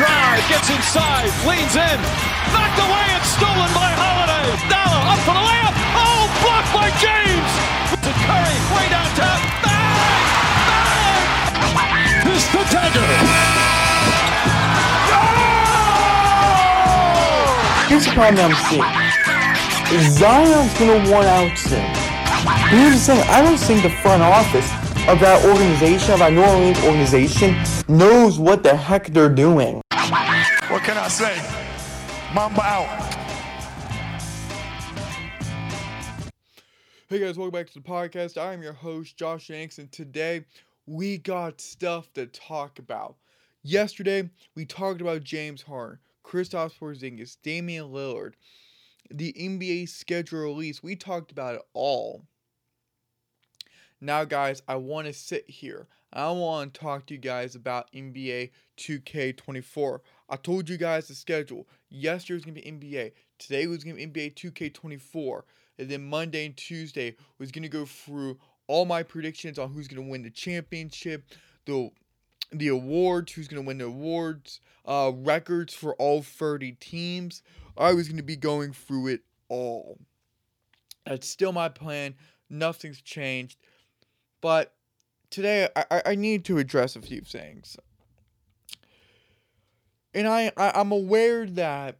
drive, gets inside, leans in, knocked away, and stolen by Holiday. Now up for the layup. Oh, blocked by James. To Curry, way downtown. Bang! Bang! This the dagger. Oh! Here's the problem I'm seeing. Zion's gonna want out soon. Here's the thing. I don't think the front office of that organization, of our New Orleans organization, knows what the heck they're doing. What can I say? Mamba out. Hey guys, welcome back to the podcast. I am your host, Josh Yanks, and today we got stuff to talk about. Yesterday, we talked about James Harden, Kristaps Porzingis, Damian Lillard, the NBA schedule release. We talked about it all. Now, guys, I want to sit here. I want to talk to you guys about NBA 2K24. I told you guys the schedule. Yesterday was going to be NBA. Today was going to be NBA 2K24. And then Monday and Tuesday was going to go through all my predictions on who's going to win the championship, the awards, who's going to win the awards, records for all 30 teams. I was going to be going through it all. That's still my plan. Nothing's changed. But today, I need to address a few things. And I'm aware that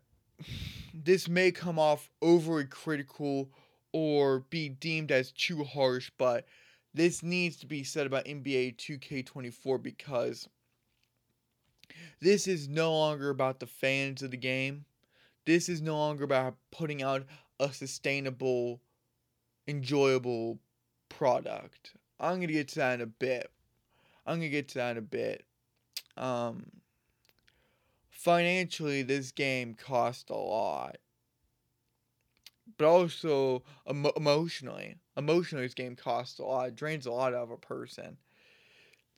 this may come off overly critical or be deemed as too harsh, but this needs to be said about NBA 2K24 because this is no longer about the fans of the game. This is no longer about putting out a sustainable, enjoyable product. I'm going to get to that in a bit. Financially, this game cost a lot. But also, emotionally, this game costs a lot. It drains a lot out of a person.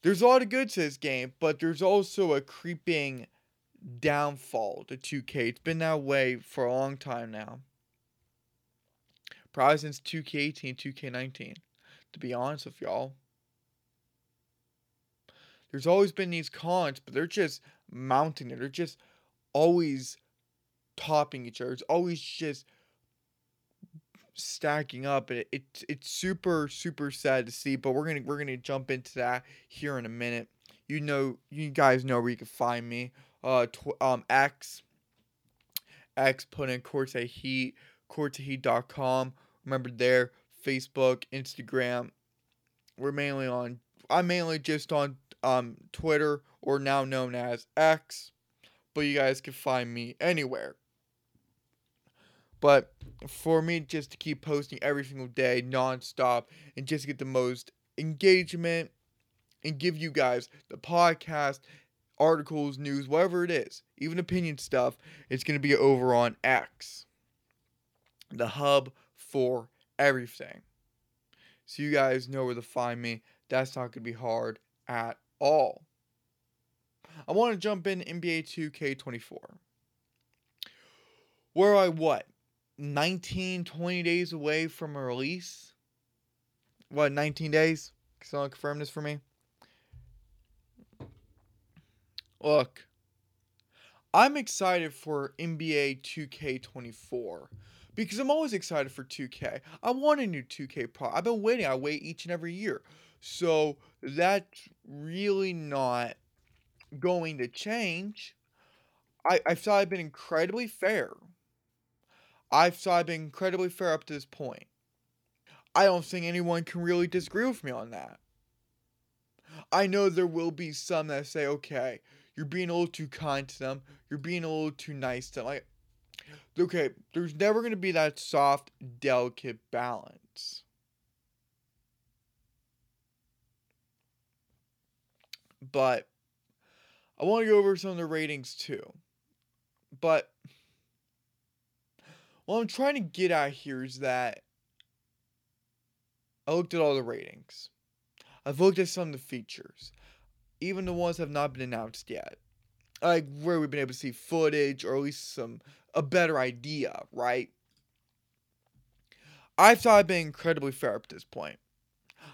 There's a lot of good to this game, but there's also a creeping downfall to 2K. It's been that way for a long time now. Probably since 2K18, 2K19. To be honest with y'all, there's always been these cons, but they're just mounting it. They're just always topping each other. It's always just stacking up, and it's super, super sad to see. But we're gonna jump into that here in a minute. You know, you guys know where you can find me. X put in CourtSideHeat, CourtSideHeat.com. Remember there. Facebook, Instagram. We're mainly on. I'm mainly just on Twitter, or now known as X, but you guys can find me anywhere. But for me, just to keep posting every single day, nonstop, and just get the most engagement, and give you guys the podcast, articles, news, whatever it is, even opinion stuff. It's gonna be over on X, the hub for everything. So you guys know where to find me. That's not going to be hard at all. I want to jump in NBA 2K24. Where I 19-20 days away from a release? 19 days? Can someone confirm this for me? Look, I'm excited for NBA 2K24. Because I'm always excited for 2K. I want a new 2K product. I've been waiting. I wait each and every year. So that's really not going to change. I thought I've been incredibly fair. Up to this point. I don't think anyone can really disagree with me on that. I know there will be some that say, okay, you're being a little too kind to them. You're being a little too nice to them. Okay, there's never going to be that soft, delicate balance. But I want to go over some of the ratings too. But what I'm trying to get at here is that I looked at all the ratings. I've looked at some of the features. Even the ones that have not been announced yet. Like where we've been able to see footage or at least a better idea, right? I thought I've been incredibly fair up to this point.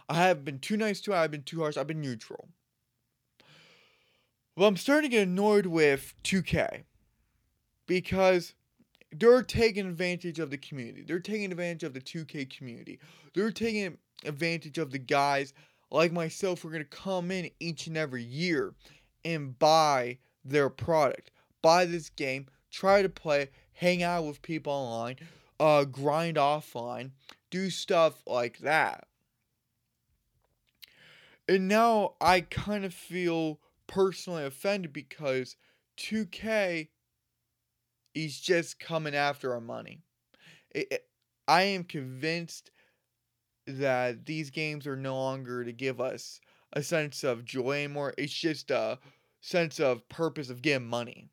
I haven't been too nice to it. I've been too harsh. I've been neutral. Well, I'm starting to get annoyed with 2K because they're taking advantage of the community. They're taking advantage of the 2K community. They're taking advantage of the guys like myself who are going to come in each and every year and buy their product, buy this game, try to play, hang out with people online, grind offline, do stuff like that. And now I kind of feel personally offended because 2K is just coming after our money. I am convinced that these games are no longer to give us a sense of joy anymore. It's just a sense of purpose of getting money.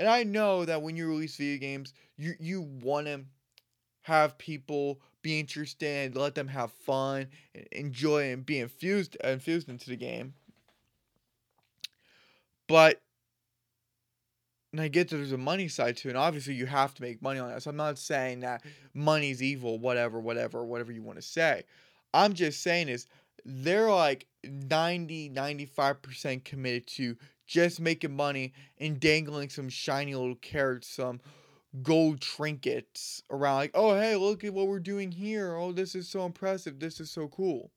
And I know that when you release video games, you want to have people be interested, let them have fun, enjoy, and be infused into the game. But, and I get that there's a money side to it, and obviously you have to make money on that. So I'm not saying that money's evil, whatever you want to say. I'm just saying is they're like 90-95% committed to just making money and dangling some shiny little carrots, some gold trinkets around, like, oh, hey, look at what we're doing here. Oh, this is so impressive. This is so cool.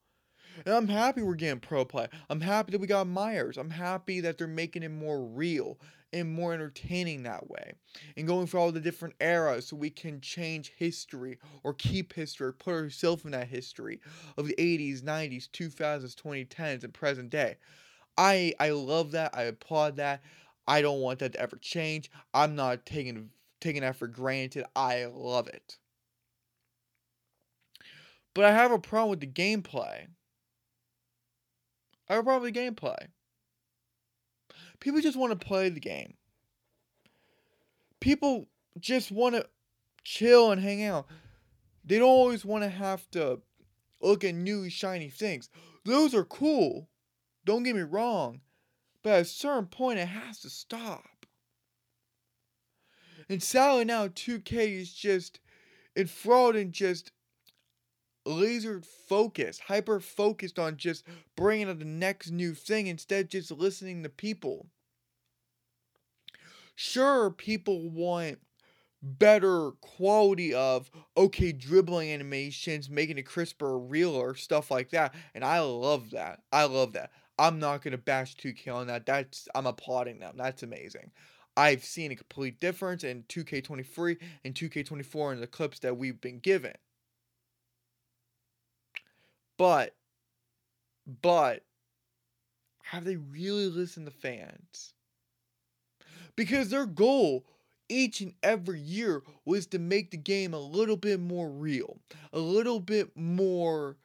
And I'm happy we're getting pro play. I'm happy that we got Myers. I'm happy that they're making it more real and more entertaining that way, and going for all the different eras so we can change history or keep history, or put ourselves in that history of the 80s, 90s, 2000s, 2010s, and present day. I love that. I applaud that. I don't want that to ever change. I'm not taking that for granted. I love it. But I have a problem with the gameplay. People just want to play the game. People just want to chill and hang out. They don't always want to have to look at new shiny things. Those are cool, don't get me wrong, but at a certain point it has to stop. And sadly now 2K is just enthralled and just laser focused, hyper focused on just bringing up the next new thing instead of just listening to people. Sure, people want better quality of okay dribbling animations, making it crisper, realer, stuff like that, and I love that. I'm not gonna bash 2K on that. I'm applauding them. That's amazing. I've seen a complete difference in 2K23 and 2K24 in the clips that we've been given. But, have they really listened to fans? Because their goal each and every year was to make the game a little bit more real. A little bit more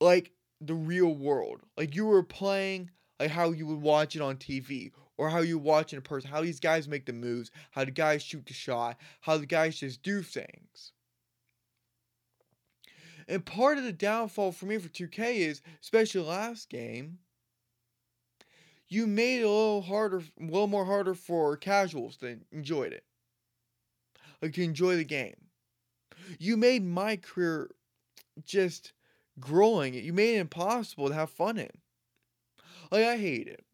like the real world. Like you were playing like how you would watch it on TV. Or how you watch in person, how these guys make the moves, how the guys shoot the shot, how the guys just do things. And part of the downfall for me for 2K is, especially last game, you made it a little more harder for casuals that enjoyed it. Like to enjoy the game. You made my career just growing. You made it impossible to have fun in. Like I hate it.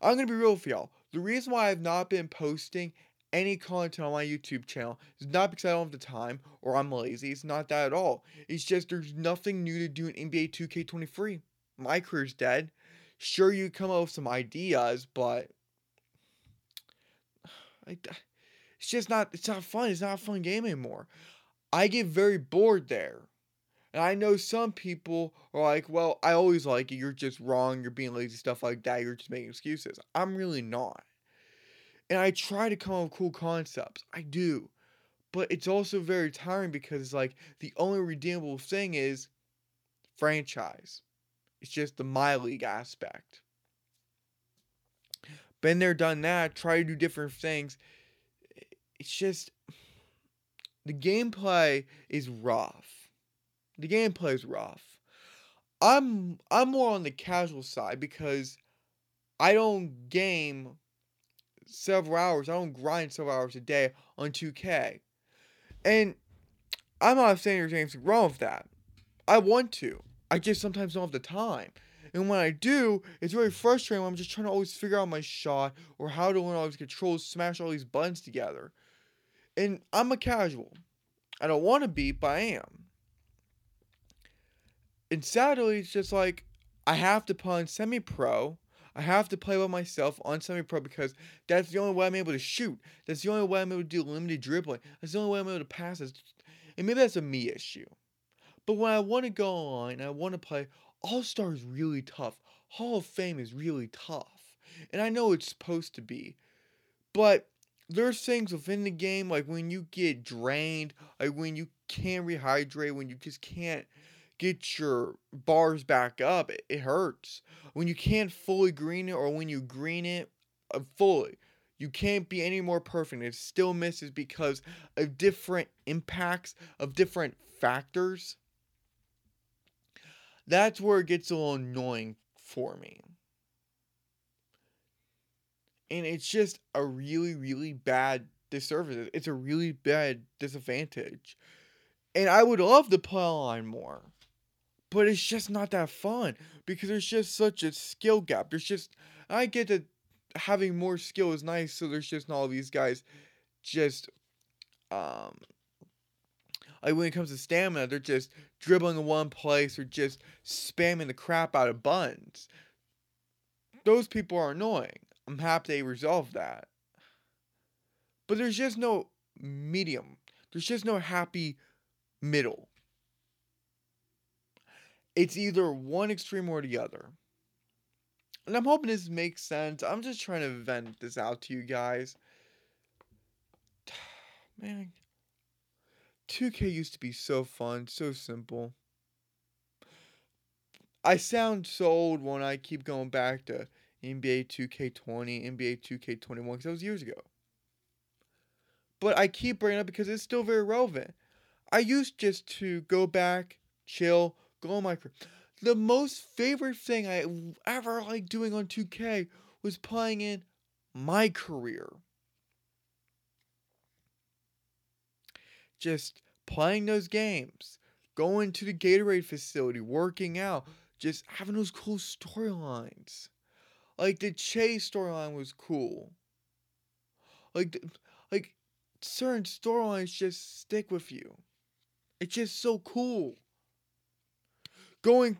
I'm going to be real with y'all. The reason why I've not been posting any content on my YouTube channel is not because I don't have the time or I'm lazy. It's not that at all. It's just there's nothing new to do in NBA 2K23. My career's dead. Sure, you come up with some ideas, but it's just not. It's not fun. It's not a fun game anymore. I get very bored there. And I know some people are like, well, I always like it. You're just wrong. You're being lazy, stuff like that. You're just making excuses. I'm really not. And I try to come up with cool concepts. I do. But it's also very tiring because it's like the only redeemable thing is franchise. It's just the My League aspect. Been there, done that. Try to do different things. It's just the gameplay is rough. The gameplay's rough. I'm more on the casual side because I don't game several hours. I don't grind several hours a day on 2K. And I'm not saying there's anything wrong with that. I want to. I just sometimes don't have the time. And when I do, it's really frustrating when I'm just trying to always figure out my shot or how to learn all these controls, smash all these buttons together. And I'm a casual. I don't want to be, but I am. And sadly, it's just like, I have to play on semi-pro. I have to play by myself on semi-pro because that's the only way I'm able to shoot. That's the only way I'm able to do limited dribbling. That's the only way I'm able to pass. And maybe that's a me issue. But when I want to go online and I want to play, All-Star is really tough. Hall of Fame is really tough. And I know it's supposed to be. But there's things within the game, like when you get drained, like when you can't rehydrate, when you just can't get your bars back up, it hurts. When you can't fully green it, or when you green it fully, you can't be any more perfect. It still misses because of different impacts, of different factors. That's where it gets a little annoying for me. And it's just a really, really bad disservice. It's a really bad disadvantage. And I would love to play online more. But it's just not that fun. Because there's just such a skill gap. There's just... I get that having more skill is nice. So there's just not all these guys just... Like when it comes to stamina, they're just dribbling in one place or just spamming the crap out of buttons. Those people are annoying. I'm happy they resolved that. But there's just no medium. There's just no happy middle. It's either one extreme or the other. And I'm hoping this makes sense. I'm just trying to vent this out to you guys. Man. 2K used to be so fun, so simple. I sound so old when I keep going back to NBA 2K20, NBA 2K21, because that was years ago. But I keep bringing it up because it's still very relevant. I used just to go back, chill, go on my career. The most favorite thing I ever liked doing on 2K was playing in my career. Just playing those games, going to the Gatorade facility, working out, just having those cool storylines. Like, the Che storyline was cool. Like certain storylines just stick with you. It's just so cool. Going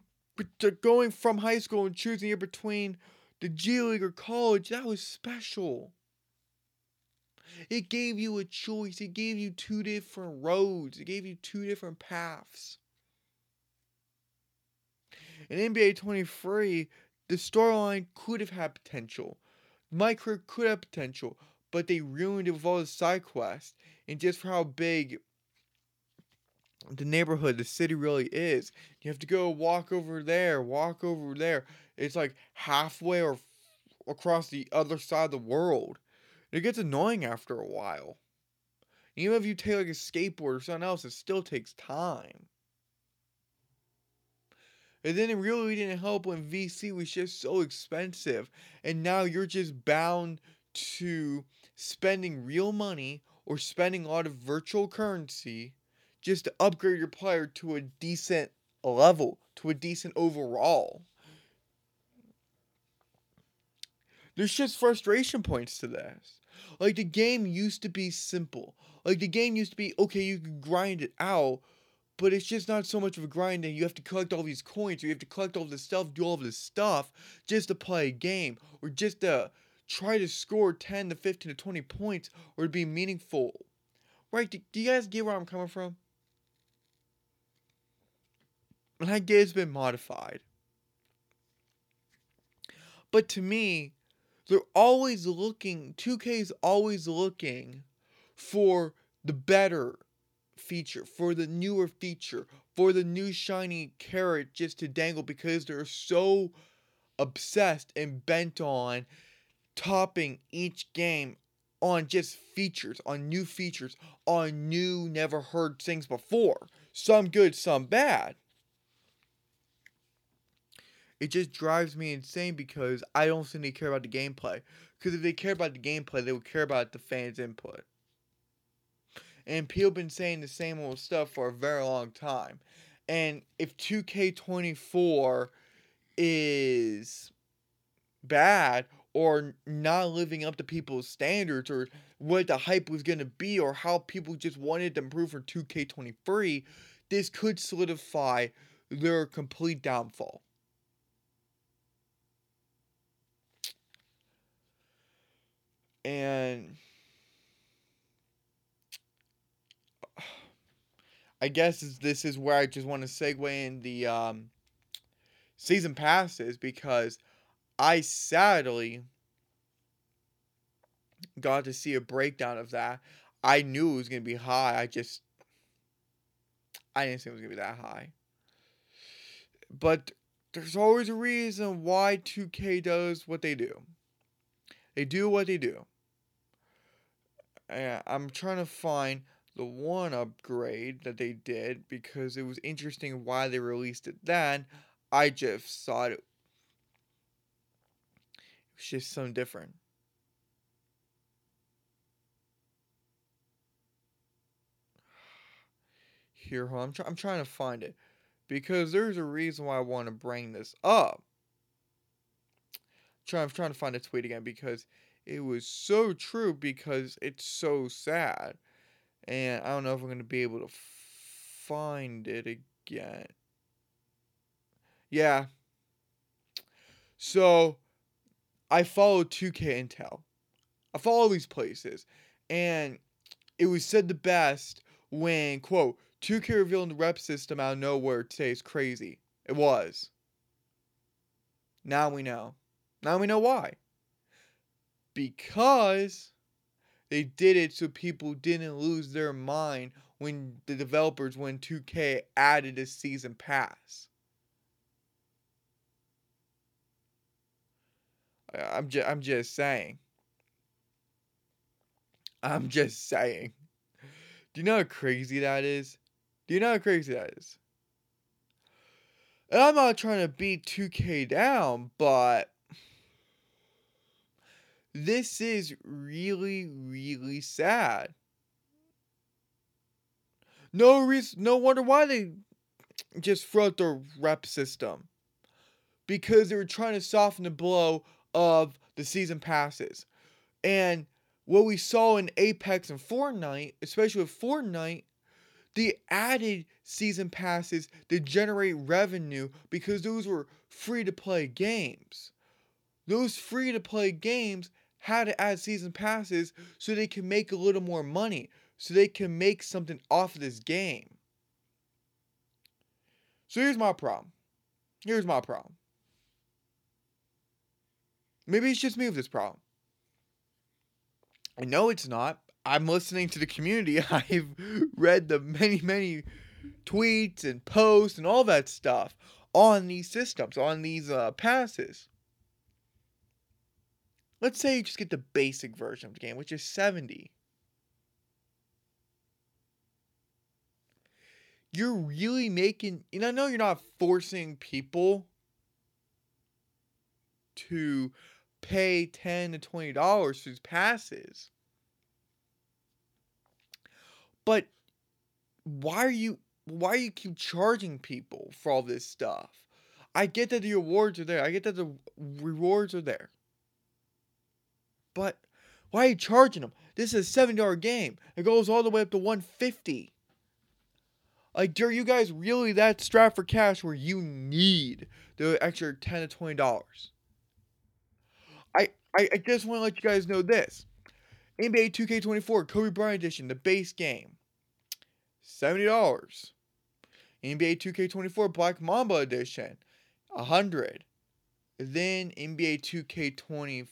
from high school and choosing it between the G League or college, that was special. It gave you a choice. It gave you two different roads. It gave you two different paths. In NBA 23, the storyline could have had potential. My career could have potential, but they ruined it with all the side quests. And just for how big the neighborhood, the city really is, you have to go walk over there, walk over there. It's like halfway or across the other side of the world. It gets annoying after a while. Even if you take like a skateboard or something else, it still takes time. And then it really didn't help when VC was just so expensive. And now you're just bound to spending real money or spending a lot of virtual currency just to upgrade your player to a decent level, to a decent overall. There's just frustration points to this. Like, the game used to be simple. Like, the game used to be, okay, you can grind it out, but it's just not so much of a grind that you have to collect all these coins, or you have to collect all this stuff, do all this stuff, just to play a game, or just to try to score 10 to 15 to 20 points, or to be meaningful. Right, do you guys get where I'm coming from? And that game's been modified. But to me, they're always looking, 2K's always looking for the better feature, for the newer feature, for the new shiny carrot just to dangle, because they're so obsessed and bent on topping each game on just features, on new, never heard things before. Some good, some bad. It just drives me insane because I don't think they care about the gameplay. Because if they cared about the gameplay, they would care about the fans' input. And people have been saying the same old stuff for a very long time. And if 2K24 is bad or not living up to people's standards or what the hype was going to be or how people just wanted to improve for 2K23, this could solidify their complete downfall. And I guess this is where I just want to segue in the season passes, because I sadly got to see a breakdown of that. I knew it was going to be high. I didn't think it was going to be that high. But there's always a reason why 2K does what they do. They do what they do. And I'm trying to find the one upgrade that they did, because it was interesting why they released it then. I just thought it was just something different. Here, I'm trying to find it, because there's a reason why I want to bring this up. I'm trying to find a tweet again, because it was so true, because it's so sad. And I don't know if I'm going to be able to find it again. Yeah. So, I follow 2K Intel. I follow these places. And it was said the best when, quote, 2K revealing the rep system out of nowhere today is crazy. It was. Now we know. Now we know why. Because they did it so people didn't lose their mind when the developers, when 2K added a season pass. I'm just saying. Do you know how crazy that is? And I'm not trying to beat 2K down, but this is really, really sad. No wonder why they just threw out the rep system. Because they were trying to soften the blow of the season passes. And what we saw in Apex and Fortnite, especially with Fortnite, they added season passes to generate revenue because those were free-to-play games. Those free-to-play games had to add season passes so they can make a little more money, so they can make something off of this game. So here's my problem. Maybe it's just me with this problem. I know it's not. I'm listening to the community. I've read the many, many tweets and posts and all that stuff on these systems, on these passes. Let's say you just get the basic version of the game, which is 70. You're really making... And I know you're not forcing people to pay $10 to $20 for these passes. But why are you keep charging people for all this stuff? I get that the awards are there. I get that the rewards are there. But why are you charging them? This is a $7 game. It goes all the way up to $150. Like, are you guys really that strapped for cash where you need the extra $10 to $20? I just want to let you guys know this. NBA 2K24 Kobe Bryant Edition, the base game, $70. NBA 2K24 Black Mamba Edition, $100. Then NBA 2K20.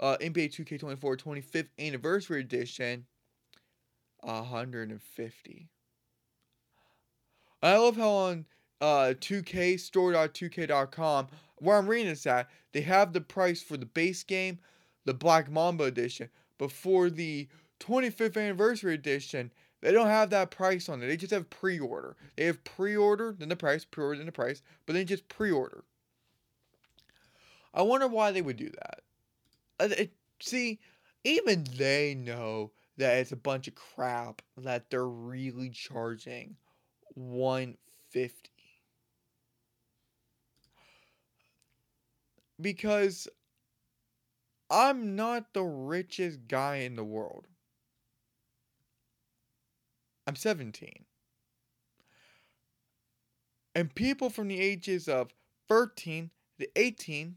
NBA 2K24 25th Anniversary Edition, $150. I love how on 2K store.2k.com, where I'm reading this at, they have the price for the base game, the Black Mamba Edition, but for the 25th Anniversary Edition, they don't have that price on it. They just have pre-order. They have pre-order, then the price, pre-order, then the price, but then just pre-order. I wonder why they would do that. See, even they know that it's a bunch of crap that they're really charging $150. because I'm not the richest guy in the world. I'm 17. And people from the ages of 13 to 18,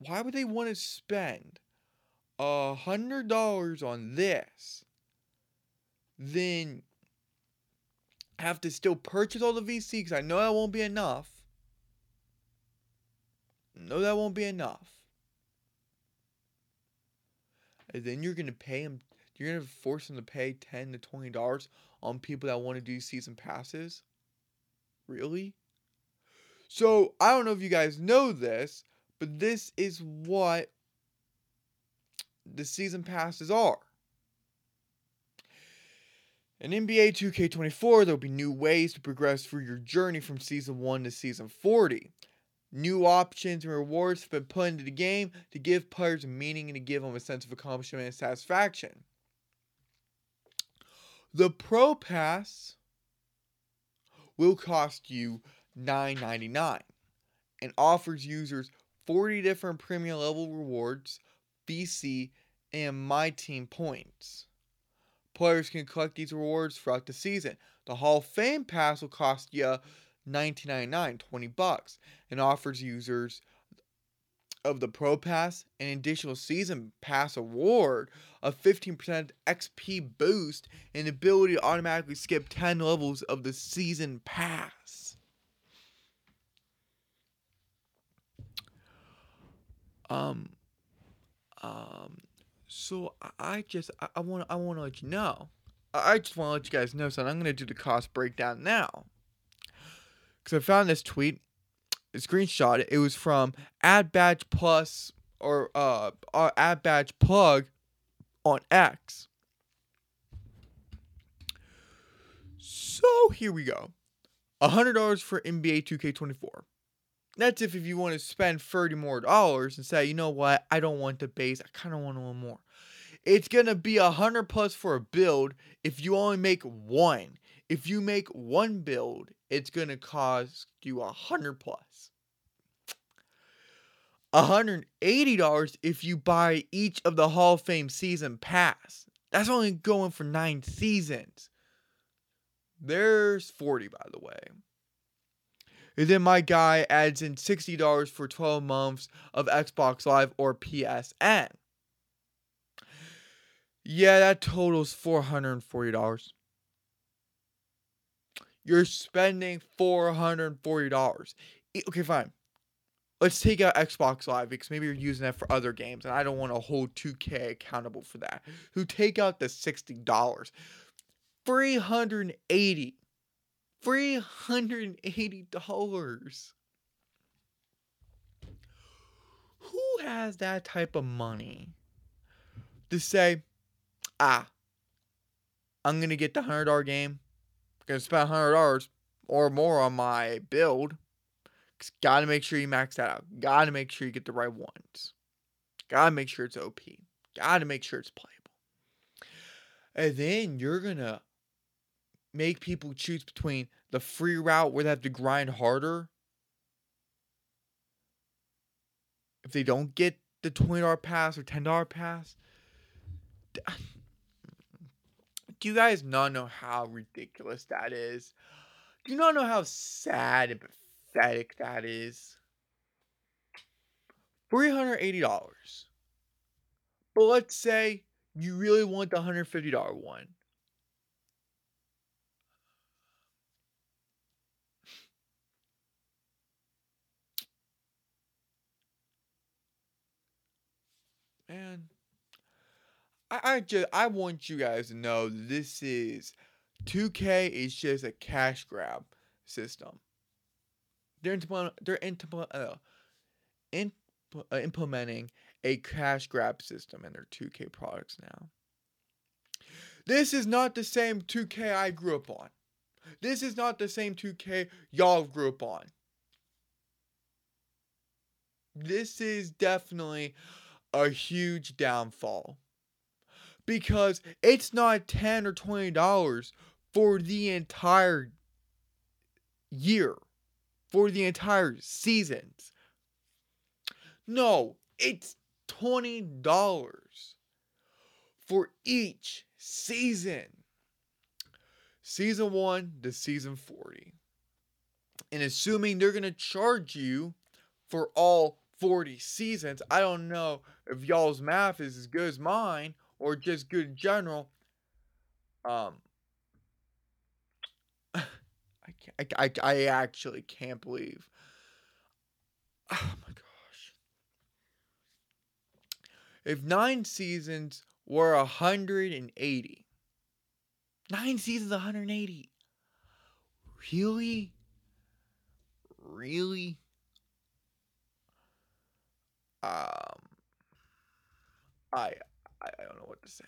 why would they want to spend $100 on this, then have to still purchase all the VC? Because I know that won't be enough. And then you're going to pay them. You're going to force them to pay $10 to $20 on people that want to do season passes? Really? So, I don't know if you guys know this, but this is what the season passes are. In NBA 2K24, there'll be new ways to progress through your journey from Season 1 to Season 40. New options and rewards have been put into the game to give players meaning and to give them a sense of accomplishment and satisfaction. The Pro Pass will cost you $9.99 and offers users 40 different premium level rewards, VC, and My Team points. Players can collect these rewards throughout the season. The Hall of Fame Pass will cost you $19.99, $20, and offers users of the Pro Pass an additional season pass award, a 15% XP boost, and the ability to automatically skip 10 levels of the season pass. So I want to let you know. I just want to let you guys know, so I'm going to do the cost breakdown now. Because I found this tweet, a screenshot. It was from Ad Badge Plus, or Ad Badge Plug on X. So here we go. $100 for NBA 2K24. That's if you want to spend $30 more and say, you know what, I don't want the base, I kind of want one more. It's going to be $100 plus for a build if you only make one. If you make one build, it's going to cost you $100 plus. $180 if you buy each of the Hall of Fame season pass. That's only going for 9 seasons. There's 40, by the way. And then my guy adds in $60 for 12 months of Xbox Live or PSN. Yeah, that totals $440. You're spending $440. Okay, fine. Let's take out Xbox Live because maybe you're using that for other games, and I don't want to hold 2K accountable for that. So take out the $60. $380. $380. Who has that type of money to say, I'm going to get the $100 game. I'm going to spend $100 or more on my build. Got to make sure you max that out. Got to make sure you get the right ones. Got to make sure it's OP. Got to make sure it's playable. And then you're going to make people choose between the free route where they have to grind harder. If they don't get the $20 pass or $10 pass. Do you guys not know how ridiculous that is? Do you not know how sad and pathetic that is? $380. But let's say you really want the $150 one. Man, I want you guys to know this is 2K is just a cash grab system. They're implementing a cash grab system in their 2K products now. This is not the same 2K I grew up on. This is not the same 2K y'all grew up on. This is definitely a huge downfall, because it's not $10 or $20 for the entire year, for the entire seasons. No, it's $20 for each season. Season 1 to season 40. And assuming they're going to charge you for all 40 seasons, I don't know if y'all's math is as good as mine or just good in general. I actually can't believe. Oh my gosh. If 9 seasons were 180. 9 seasons, 180. Really? Really? I don't know what to say,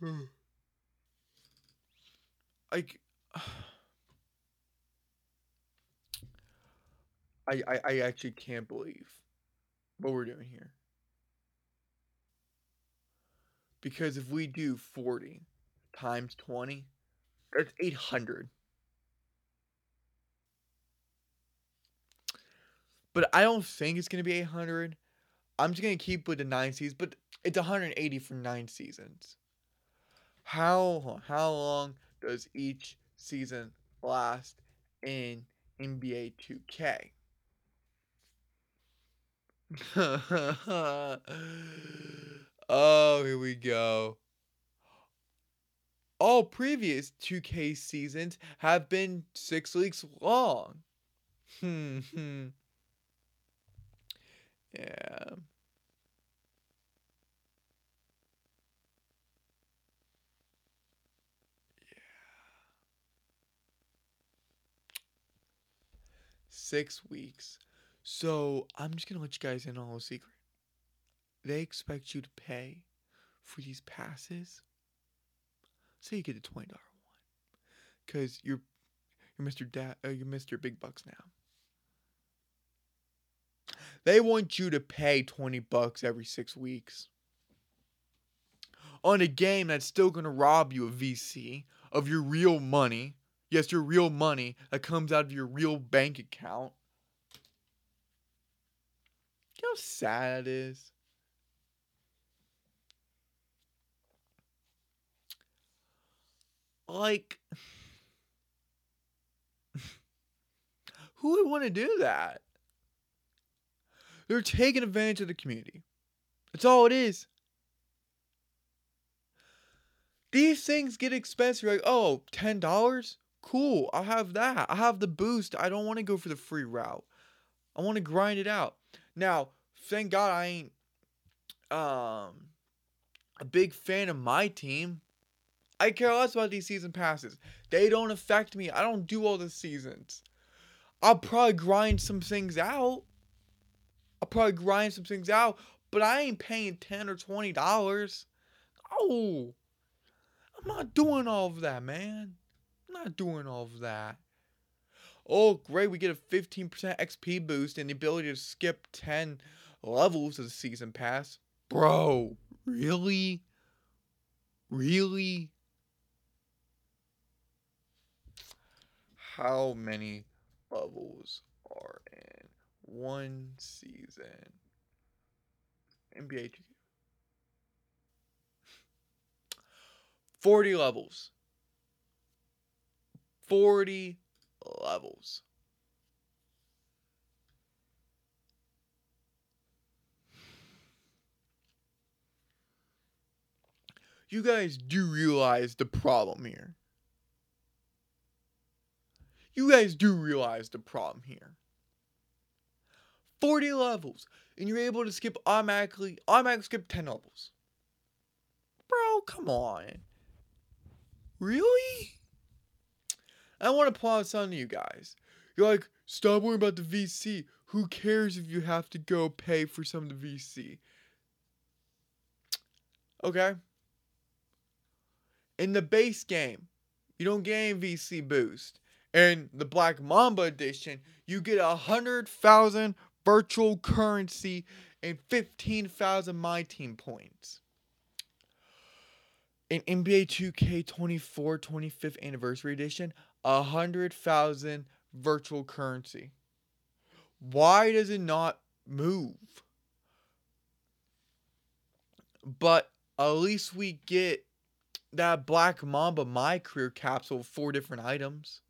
man. I actually can't believe what we're doing here. Because if we do 40 times 20, that's 800. But I don't think it's going to be 800. I'm just going to keep with the 9 seasons, but it's 180 for 9 seasons. How long does each season last in NBA 2K? Oh, here we go. All previous 2K seasons have been 6 weeks long. Yeah. Six weeks. So I'm just gonna let you guys in on a little secret. They expect you to pay for these passes. Say you get the $20 one, cause you're Mr. You're Mr. Big Bucks now. They want you to pay $20 every 6 weeks on a game that's still gonna rob you of VC, of your real money. Yes, your real money that comes out of your real bank account. You know how sad it is? Like, who would want to do that? They're taking advantage of the community. That's all it is. These things get expensive. You're like, oh, $10? Cool, I'll have that. I have the boost. I don't want to go for the free route. I want to grind it out. Now, thank God I ain't a big fan of my team. I care less about these season passes. They don't affect me. I don't do all the seasons. I'll probably grind some things out. But I ain't paying $10 or $20. Oh, I'm not doing all of that, man. Not doing all of that. Oh, great. We get a 15% XP boost and the ability to skip 10 levels of the season pass. Bro, really? Really? How many levels are in one season? NBA 2K. 40 levels. 40 levels. You guys do realize the problem here. You guys do realize the problem here. 40 levels. And you're able to skip automatically skip 10 levels. Bro, come on. Really? I want to applaud something to you guys. You're like, stop worrying about the VC. Who cares if you have to go pay for some of the VC? Okay. In the base game, you don't get any VC boost. In the Black Mamba edition, you get 100,000 virtual currency and 15,000 my team points. an NBA 2K24 25th anniversary edition, 100,000 virtual currency. Why does it not move? But at least we get that Black Mamba My Career capsule, 4 different items.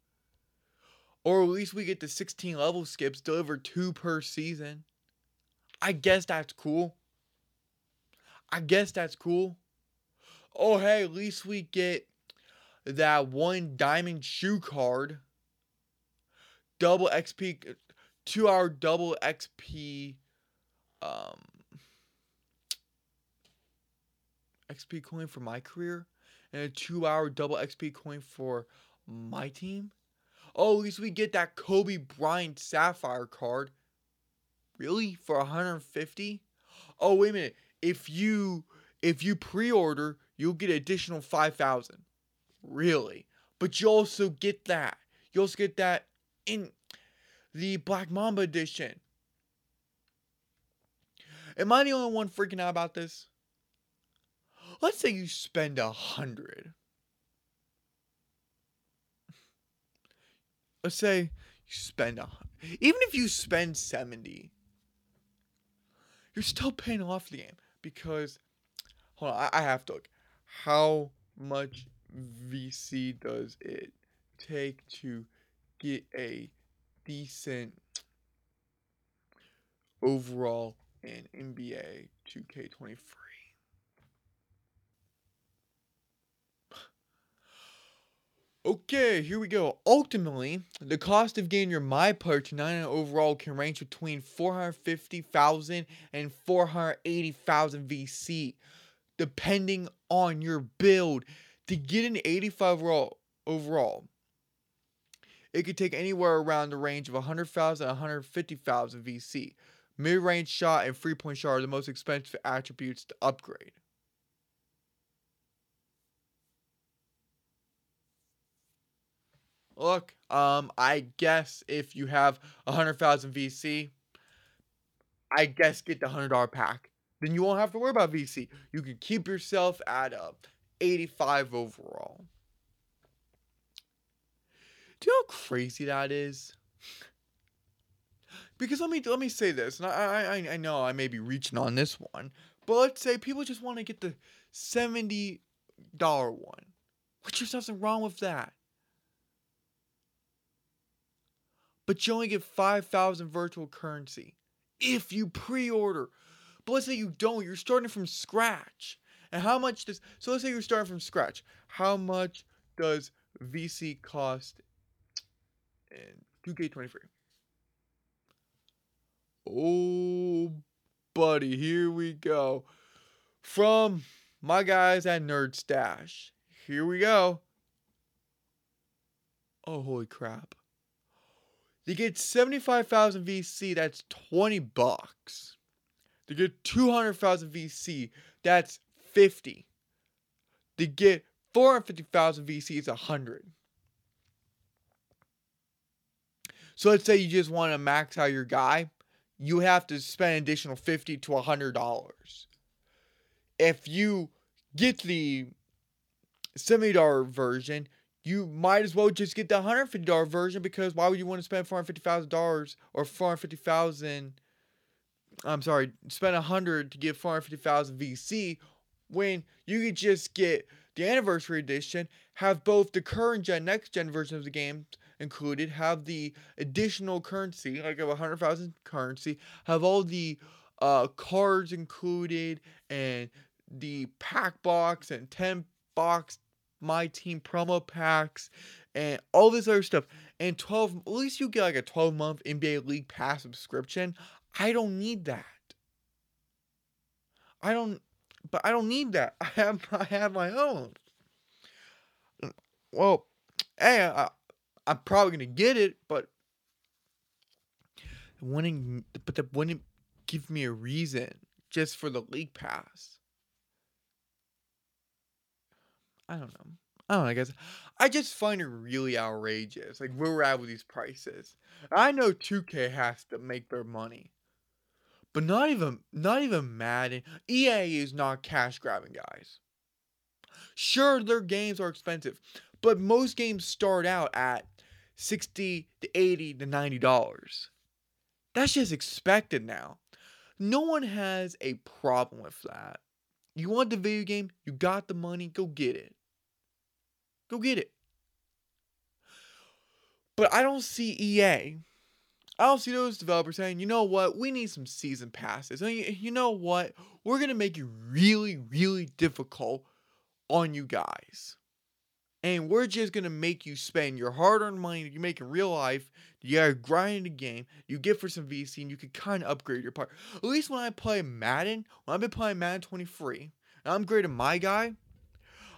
Or at least we get the 16 level skips, delivered 2 per season. I guess that's cool. Oh, hey, at least we get that 1 diamond shoe card. Double XP, 2-hour double XP, XP coin for My Career, and a 2-hour double XP coin for my team. Oh, at least we get that Kobe Bryant Sapphire card. Really? For 150? Oh, wait a minute. If you pre-order, you'll get an additional 5,000. Really? But you also get that. You also get that in the Black Mamba edition. Am I the only one freaking out about this? Let's say you spend 100. Let's say you spend 100. Even if you spend 70, you're still paying off the game because, hold on, I have to look. How much VC does it take to get a decent overall in NBA 2K23? Okay, here we go. Ultimately, the cost of getting your My Player tonight and overall can range between 450,000 and 480,000 VC, depending on your build. To get an 85 overall, it could take anywhere around the range of 100,000 to 150,000 VC. Mid-range shot and free-point shot are the most expensive attributes to upgrade. Look, I guess if you have 100,000 VC, I guess get the $100 pack. Then you won't have to worry about VC. You can keep yourself at 85 overall. Do you know how crazy that is? Because let me say this, and I know I may be reaching on this one, but let's say people just want to get the $70 one, which there's nothing wrong with that. But you only get 5,000 virtual currency if you pre-order. But let's say you don't. You're starting from scratch. And how much does... So let's say you're starting from scratch. How much does VC cost in 2K23? Oh, buddy. Here we go. From my guys at NerdStash. Here we go. Oh, holy crap. To get 75,000 VC, that's $20. To get 200,000 VC, that's $50. To get 450,000 VC, it's $100. So let's say you just want to max out your guy. You have to spend an additional $50 to $100. If you get the $70 version, you might as well just get the $150 version, because why would you want to spend $450,000 or $450,000? I'm sorry, spend $100 to get 450,000 VC when you could just get the anniversary edition, have both the current gen, next gen version of the game included, have the additional currency, like 100,000 currency, have all the cards included and the pack box and 10 box. My team promo packs and all this other stuff, and at least you get like a 12-month NBA League Pass subscription. I don't need that. I don't need that. I have my own. Well, hey, I'm probably gonna get it, but that wouldn't give me a reason just for the League Pass. I don't know, I guess. I just find it really outrageous, like, where we're at with these prices. I know 2K has to make their money. But not even Madden. EA is not cash grabbing, guys. Sure, their games are expensive, but most games start out at $60 to $80 to $90. That's just expected now. No one has a problem with that. You want the video game, you got the money, go get it. Go get it. But I don't see EA. I don't see those developers saying, you know what, we need some season passes. And you know what, we're going to make it really, really difficult on you guys. And we're just going to make you spend your hard-earned money that you make in real life. You got to grind the game. You get for some VC and you can kind of upgrade your part. At least when I play Madden, when I've been playing Madden 23, and I'm grading my guy,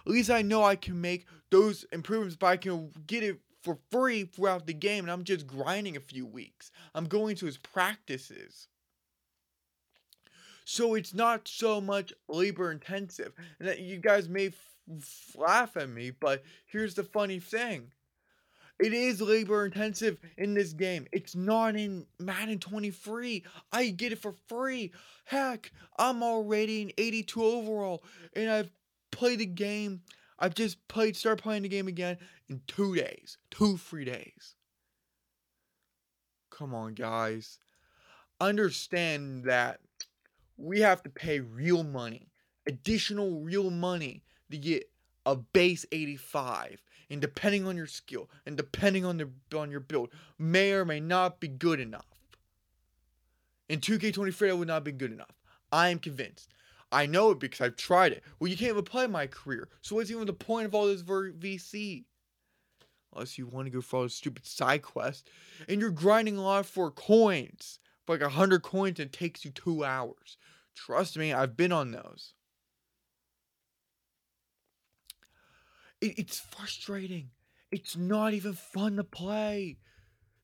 at least I know I can make those improvements, but I can get it for free throughout the game, and I'm just grinding a few weeks. I'm going to his practices. So it's not so much labor intensive. And you guys may laugh at me, but here's the funny thing. It is labor intensive in this game. It's not in Madden 23. I get it for free. Heck, I'm already an 82 overall, and I've played the game. I've just started playing the game again in 2 days. 2-3 days. Come on, guys. Understand that we have to pay real money. Additional real money to get a base 85. And depending on your skill and depending on your build, may or may not be good enough. In 2K23, that would not be good enough. I am convinced. I know it because I've tried it. Well, you can't even play my career. So what's even the point of all this VC? Unless you want to go for all the stupid side quests. And you're grinding a lot for coins. For like 100 coins and it takes you 2 hours. Trust me, I've been on those. It's frustrating. It's not even fun to play.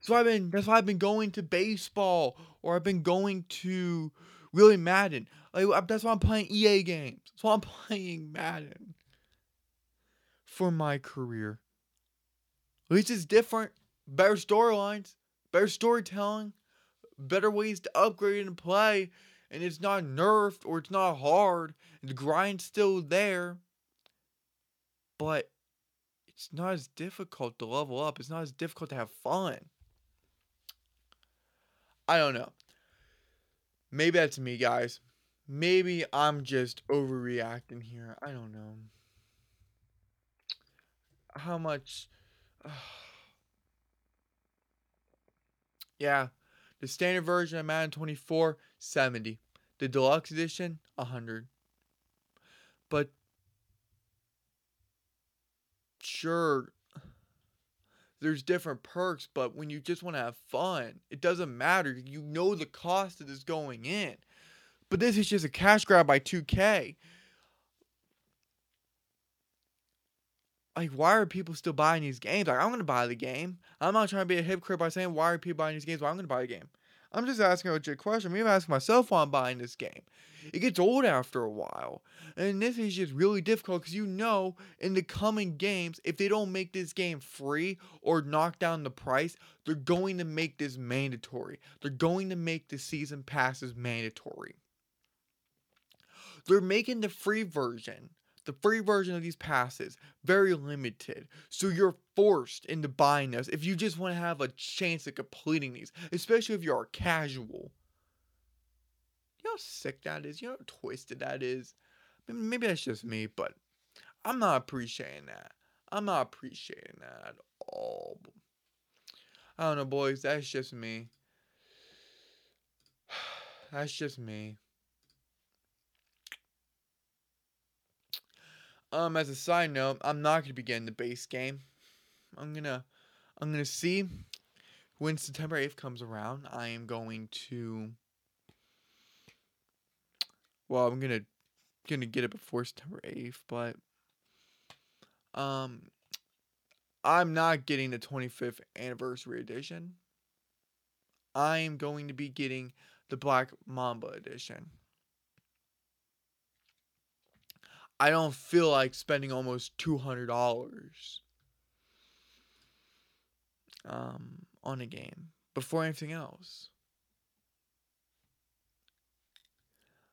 That's why I've been going to baseball. Or I've been going to really Madden. Like, that's why I'm playing EA games. That's why I'm playing Madden. For my career. At least it's different. Better storylines. Better storytelling. Better ways to upgrade and play. And it's not nerfed or it's not hard. The grind's still there. But it's not as difficult to level up. It's not as difficult to have fun. I don't know. Maybe that's me, guys. Maybe I'm just overreacting here. I don't know. How much... Yeah. The standard version of Madden 24, 70. The deluxe edition, 100. But... sure, there's different perks, but when you just want to have fun, it doesn't matter. You know the cost that is going in. But this is just a cash grab by 2K. Like, why are people still buying these games? Like, I'm going to buy the game. I'm not trying to be a hypocrite by saying, why are people buying these games? Well, I'm going to buy the game. I'm just asking a legit question. I'm even asking myself why I'm buying this game. It gets old after a while. And this is just really difficult because you know in the coming games, if they don't make this game free or knock down the price, they're going to make this mandatory. They're going to make the season passes mandatory. They're making the free version of these passes very limited. So you're forced into buying those if you just want to have a chance at completing these. Especially if you're casual. You know how sick that is? You know how twisted that is? Maybe that's just me, but I'm not appreciating that. I'm not appreciating that at all. I don't know, boys. That's just me. That's just me. As a side note, I'm not gonna be getting the base game. I'm gonna see when September 8th comes around. I am going to. Well, I'm gonna get it before September 8th, but I'm not getting the 25th anniversary edition. I am going to be getting the Black Mamba edition. I don't feel like spending almost $200 on a game before anything else.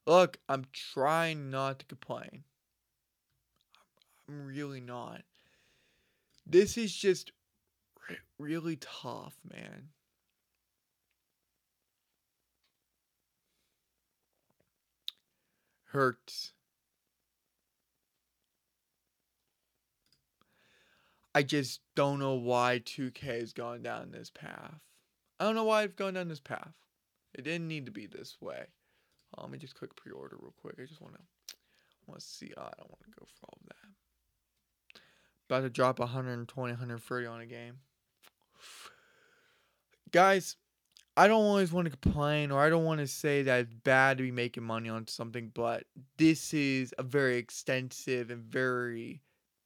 Look, I'm trying not to complain. I'm really not. This is just really tough, man. Hurts. I just don't know why 2K has gone down this path. I don't know why I've gone down this path. It didn't need to be this way. Let me just click pre-order real quick. I just want to see. I don't want to go for all of that. About to drop 120, 130 on a game. Guys, I don't always want to complain, or I don't want to say that it's bad to be making money on something, but this is a very extensive and very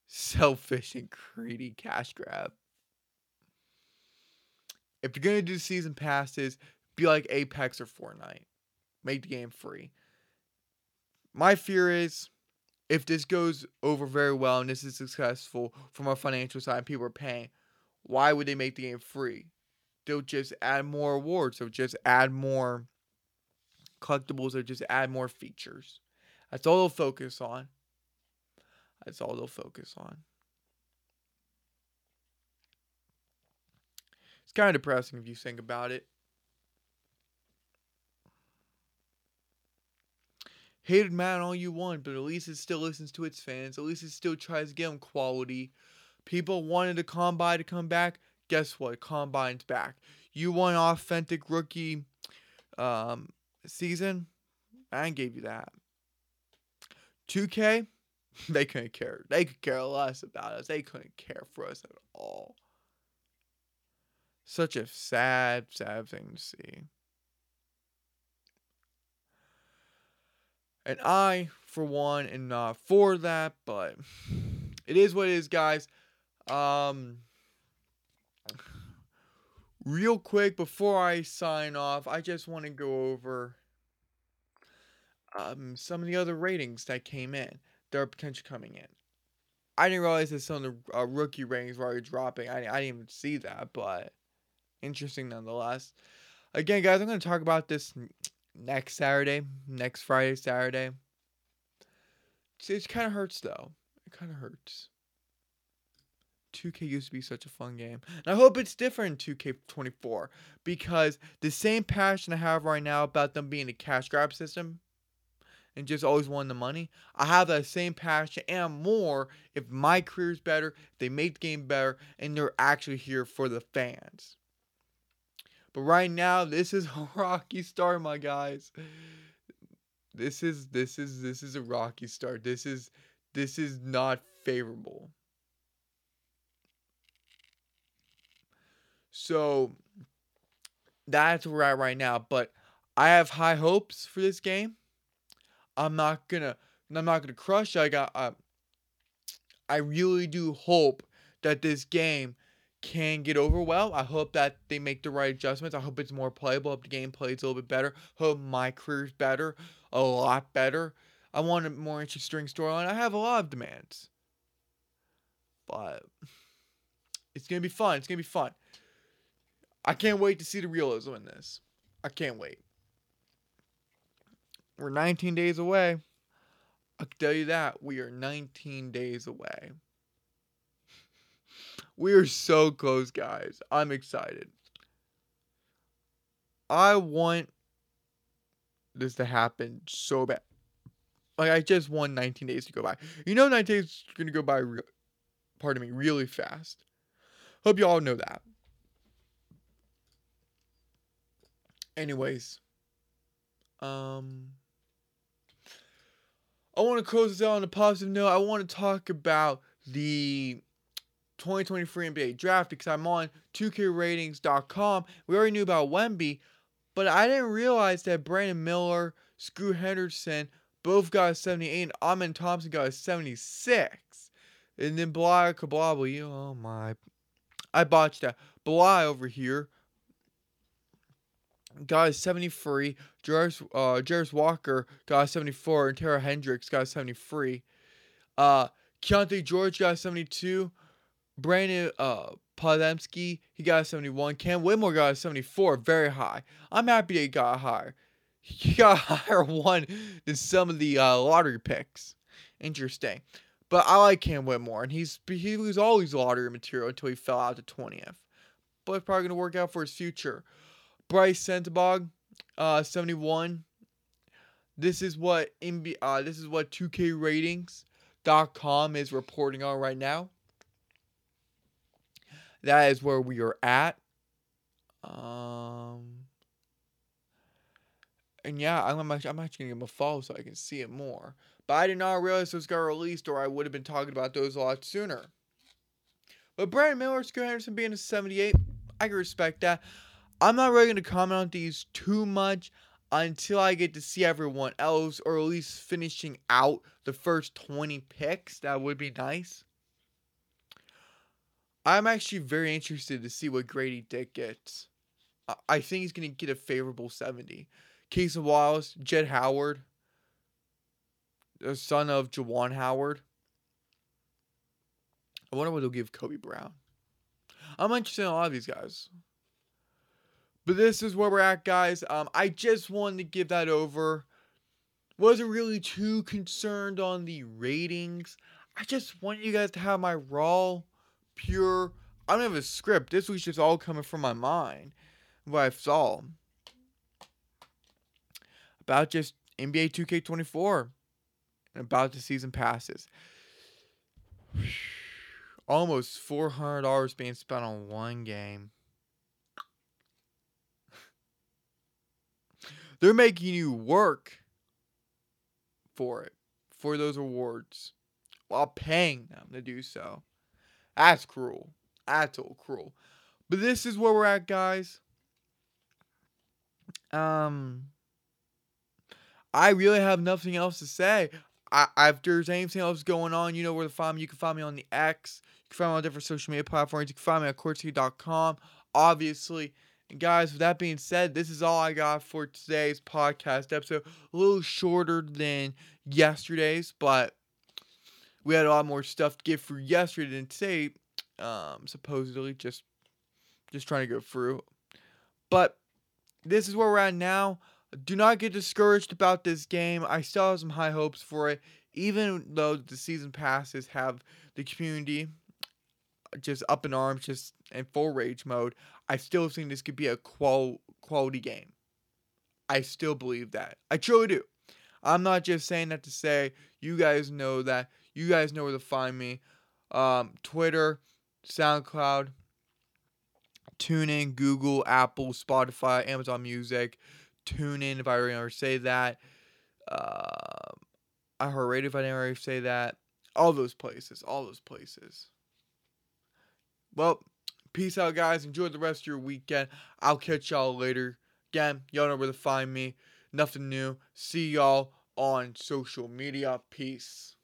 selfish and greedy cash grab. If you're going to do season passes, be like Apex or Fortnite. Make the game free. My fear is, if this goes over very well and this is successful from a financial side and people are paying, why would they make the game free? They'll just add more awards. They'll just add more collectibles. They'll just add more features. That's all they'll focus on. That's all they'll focus on. It's kind of depressing if you think about it. Hated Madden all you want, but at least it still listens to its fans. At least it still tries to give them quality. People wanted the Combine to come back. Guess what? Combine's back. You want an authentic rookie season? I gave you that. 2K? They couldn't care. They could care less about us. They couldn't care for us at all. Such a sad, sad thing to see. And I, for one, am not for that, but it is what it is, guys. Real quick, before I sign off, I just want to go over some of the other ratings that came in. That are potentially coming in. I didn't realize that some of the rookie ratings were already dropping. I didn't even see that, but interesting nonetheless. Again, guys, I'm going to talk about this next Friday. It kind of hurts, though. It kind of hurts. 2K used to be such a fun game. And I hope it's different in 2K24. Because the same passion I have right now about them being a cash grab system. And just always wanting the money. I have that same passion and more. If my career's better. If they make the game better. And they're actually here for the fans. But right now, this is a rocky start, my guys. This is a rocky start. This is not favorable. So that's where we're at right now. But I have high hopes for this game. I'm not gonna crush it. I really do hope that this game can get over well. I hope that they make the right adjustments. I hope it's more playable. I hope the game plays a little bit better. Hope my career's better, a lot better. I want a more interesting storyline. I have a lot of demands, but it's gonna be fun. It's gonna be fun. I can't wait to see the realism in this. I can't wait. We're 19 days away. I can tell you that. We are 19 days away. We are so close, guys. I'm excited. I want this to happen so bad. Like, I just want 19 days to go by. You know 19 days is going to go by, really fast. Hope you all know that. Anyways. I want to close this out on a positive note. I want to talk about the 2023 NBA draft because I'm on 2kratings.com. We already knew about Wemby, but I didn't realize that Brandon Miller, Scoot Henderson, both got a 78, and Amen Thompson got a 76. And then Bly, oh my. I botched that. Bly over here got a 73. Jairus Walker got a 74. And Tara Hendricks got a 73. Keontae George got a 72. Brandon Podemski, he got a 71. Cam Whitmore got a 74. Very high. I'm happy they got higher. He got a higher one than some of the lottery picks. Interesting. But I like Cam Whitmore, and he was always lottery material until he fell out to 20th. But it's probably going to work out for his future. Bryce Sentebog, 71. This is what this is what 2KRatings.com is reporting on right now. That is where we are at. And yeah, I'm actually going to give him a follow so I can see it more. But I did not realize those got released, or I would have been talking about those a lot sooner. But Brandon Miller, Scoot Henderson being a 78, I can respect that. I'm not really going to comment on these too much until I get to see everyone else, or at least finishing out the first 20 picks. That would be nice. I'm actually very interested to see what Grady Dick gets. I think he's going to get a favorable 70. Cason Wallace, Jed Howard, the son of Juwan Howard. I wonder what they'll give Kobe Brown. I'm interested in a lot of these guys. But this is where we're at, guys. I just wanted to give that over. Wasn't really too concerned on the ratings. I just want you guys to have my raw, pure. I don't have a script. This was just all coming from my mind. What I saw about just NBA 2K24 and about the season passes. Almost $400 being spent on one game. They're making you work for it, for those awards, while paying them to do so. That's cruel. That's all cruel. But this is where we're at, guys. I really have nothing else to say. If there's anything else going on, you know where to find me. You can find me on the X. You can find me on different social media platforms. You can find me at CourtSideHeat.com, obviously. And guys, with that being said, this is all I got for today's podcast episode. A little shorter than yesterday's, but we had a lot more stuff to get through yesterday than today. Supposedly, just trying to go through. But this is where we're at now. Do not get discouraged about this game. I still have some high hopes for it, even though the season passes have the community just up in arms, just in full rage mode. I still think this could be a quality game. I still believe that. I truly do. I'm not just saying that to say. You guys know that. You guys know where to find me. Twitter, SoundCloud, TuneIn, Google, Apple, Spotify, Amazon Music, TuneIn if I already say that. iHeartRadio if I didn't already say that. All those places. Well, peace out, guys. Enjoy the rest of your weekend. I'll catch y'all later. Again, y'all know where to find me. Nothing new. See y'all on social media. Peace.